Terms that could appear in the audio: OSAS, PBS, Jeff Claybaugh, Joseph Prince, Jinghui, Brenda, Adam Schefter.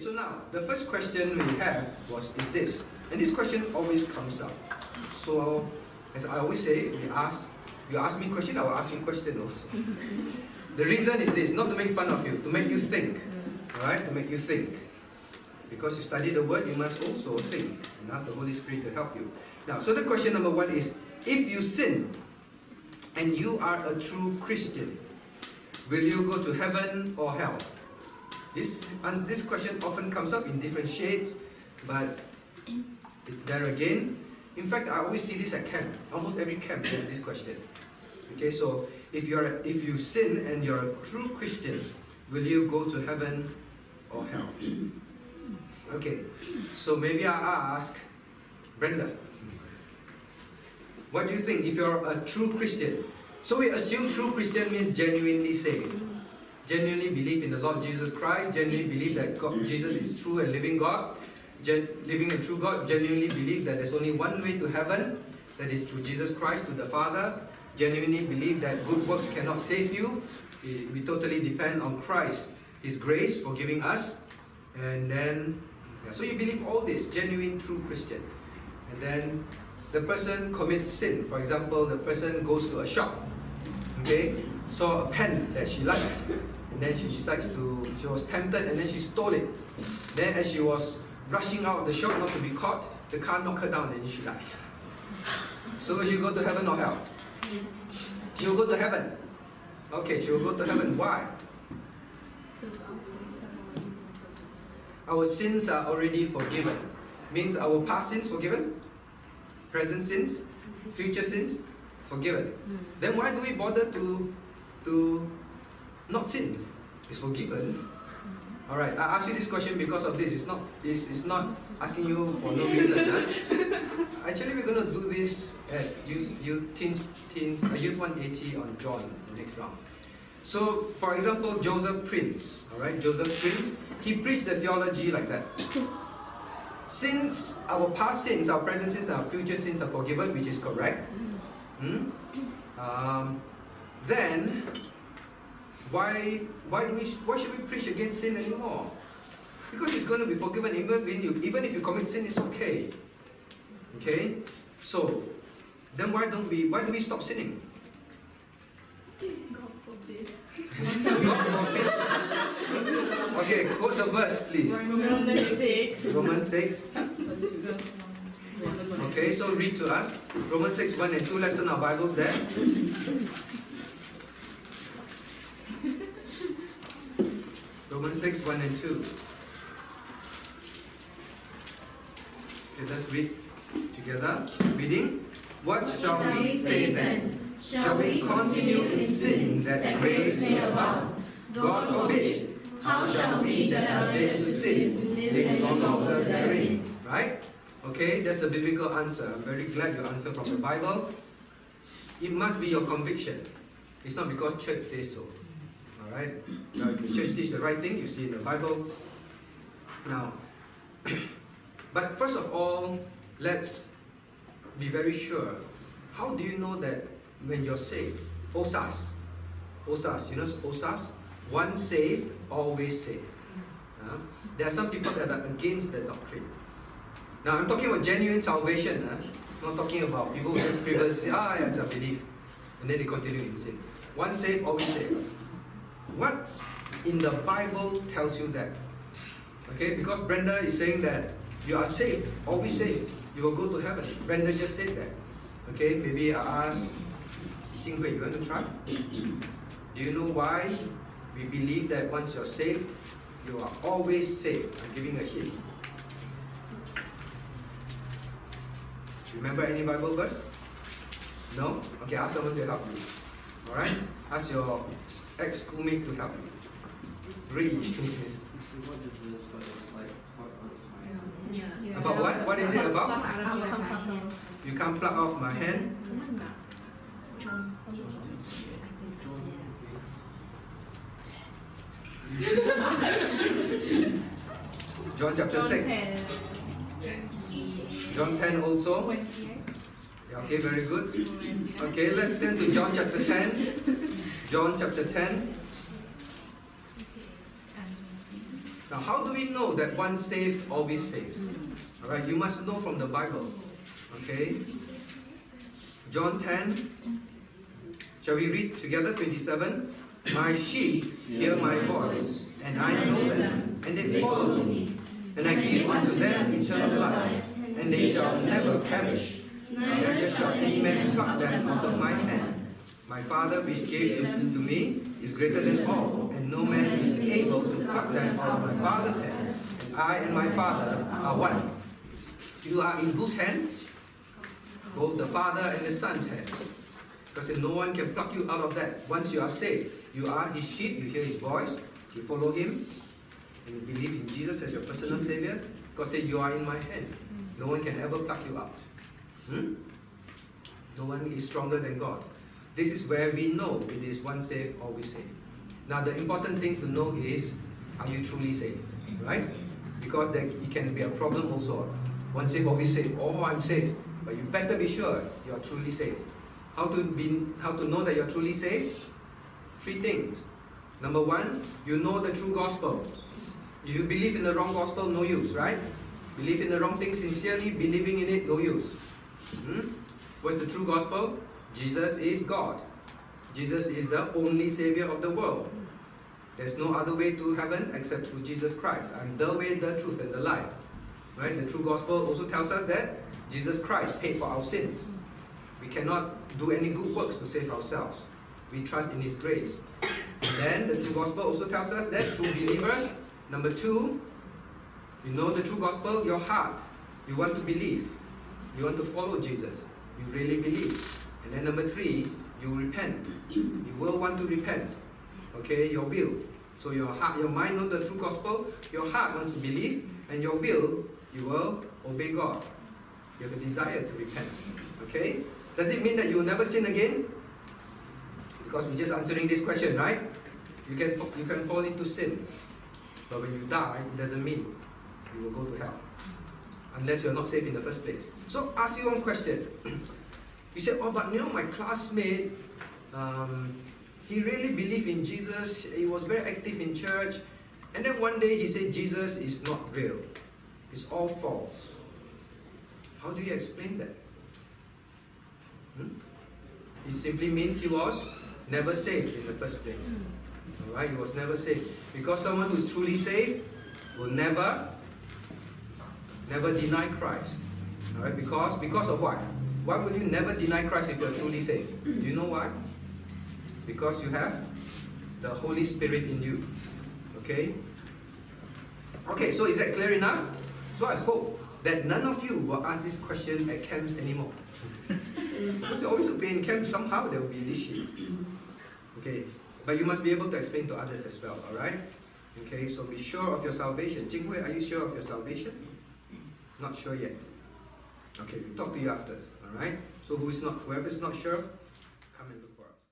so now, the first question we have is this. And this question always comes up. So, as I always say, you ask me a question, I will ask you a question also. The reason is this, not to make fun of you, to make you think. Alright, to make you think. Because you study the word, you must also think. And ask the Holy Spirit to help you. Now, so the question number one is, if you sin, and you are a true Christian, will you go to heaven or hell? This question often comes up in different shades, but it's there again. In fact, I always see this at camp. Almost every camp has this question. Okay, so if you sin and you're a true Christian, will you go to heaven or hell? Okay, so maybe I ask Brenda, what do you think if you're a true Christian? So we assume true Christian means genuinely saved. Genuinely believe in the Lord Jesus Christ, genuinely believe that God, Jesus is true and living God, living and true God, genuinely believe that there's only one way to heaven, that is through Jesus Christ, to the Father, genuinely believe that good works cannot save you, we totally depend on Christ, His grace for giving us, and then, yeah, so you believe all this, genuine, true Christian, and then the person commits sin. For example, the person goes to a shop, okay, saw a pen that she likes, and then she was tempted and then she stole it. Then as she was rushing out of the shop not to be caught, the car knocked her down and she died. So will she go to heaven or hell? She will go to heaven. Okay, she will go to heaven. Why? Our sins are already forgiven. Means our past sins forgiven, present sins, future sins forgiven. Then why do we bother to not sin? It's forgiven. Alright, I ask you this question because of this. It's not asking you for no reason. Actually, we're going to do this at Youth 180 on John, the next round. So, for example, Joseph Prince. Alright, Joseph Prince, he preached the theology like that. Since our past sins, our present sins, our future sins are forgiven, which is correct. Then, why should we preach against sin anymore? Because it's going to be forgiven even if you commit sin, it's okay. Okay? So, then why do we stop sinning? God forbid. God forbid. Okay, quote the verse, please. Romans 6. Okay, so read to us. Romans 6, 1 and 2, let's turn our Bibles there. Romans 6, 1 and 2. Okay, let's read together. Reading. What shall we say then? Shall we continue in sin that grace may abound? God forbid. How shall we that are dead to sin live no longer therein? Right? Okay, that's the biblical answer. I'm very glad you answered from the Bible. It must be your conviction. It's not because church says so. Alright? Now, if the church teaches the right thing, you see in the Bible. Now, but first of all, let's be very sure. How do you know that when you're saved? OSAS. You know OSAS? Once saved, always saved. There are some people that are against the doctrine. Now, I'm talking about genuine salvation, not talking about people who just previously say, it's a belief, and then they continue in sin. Once saved, always saved. What in the Bible tells you that? Okay, because Brenda is saying that you are saved, always saved, you will go to heaven. Brenda just said that. Okay, maybe I ask Jinghui, you want to try? Do you know why we believe that once you're saved, you are always saved? I'm giving a hint. Remember any Bible verse? No? Okay, ask someone to help you. Alright? Ask your ex-schoolmate to help you. Read. About what? What is it about? You can't pluck off my hand. John chapter 6. John 10 also? Okay, very good. Okay, let's turn to John chapter 10. John chapter 10. Now, how do we know that once saved, always saved? All right, you must know from the Bible. Okay? John 10. Shall we read together? 27. My sheep hear my voice, and I know them, and they follow me. And I give unto them eternal life, and they shall never perish. Neither shall any man pluck them out of my hand. My Father, which gave them to me, is greater than all, and no man is able to pluck them out of my Father's hand. And I and my Father are one. You are in whose hand? Both the Father and the Son's hand. Because no one can pluck you out of that. Once you are saved, you are his sheep, you hear his voice, you follow him, and you believe in Jesus as your personal Savior. God said, you are in my hand. No one can ever pluck you out. No one is stronger than God. This is where we know it is once saved, always saved. Now the important thing to know is, are you truly saved? Right? Because there, it can be a problem also. Once saved, always saved. Oh, I'm saved. But you better be sure you are truly saved. How to know that you're truly saved? Three things. Number one, you know the true gospel. If you believe in the wrong gospel, no use, right? Believe in the wrong thing sincerely, believing in it, no use. What's the true gospel? Jesus is God. Jesus is the only Savior of the world. There's no other way to heaven except through Jesus Christ. I'm the way, the truth, and the life. Right? The true gospel also tells us that Jesus Christ paid for our sins. We cannot do any good works to save ourselves. We trust in his grace. And then the true gospel also tells us that true believers, number two, you know the true gospel, your heart. You want to believe. You want to follow Jesus. You really believe. And then number three, you repent. You will want to repent. Okay, your will. So your heart, your mind knows the true gospel. Your heart wants to believe. And your will, you will obey God. You have a desire to repent. Okay? Does it mean that you will never sin again? Because we're just answering this question, right? You can fall into sin. But when you die, it doesn't mean you will go to hell. Unless you're not saved in the first place. So, ask you one question. You say, oh, but you know, my classmate, he really believed in Jesus. He was very active in church. And then one day he said, Jesus is not real. It's all false. How do you explain that? It simply means he was never saved in the first place. Alright, he was never saved. Because someone who is truly saved will never deny Christ. Alright, because of what? Why would you never deny Christ if you are truly saved? Do you know why? Because you have the Holy Spirit in you. Okay? Okay, so is that clear enough? So I hope that none of you will ask this question at camps anymore. Because you always will be in camp, somehow there will be an issue. Okay, but you must be able to explain to others as well, alright? Okay, so be sure of your salvation. Jinghui, are you sure of your salvation? Not sure yet. Okay, we'll talk to you after, alright? So whoever is not sure,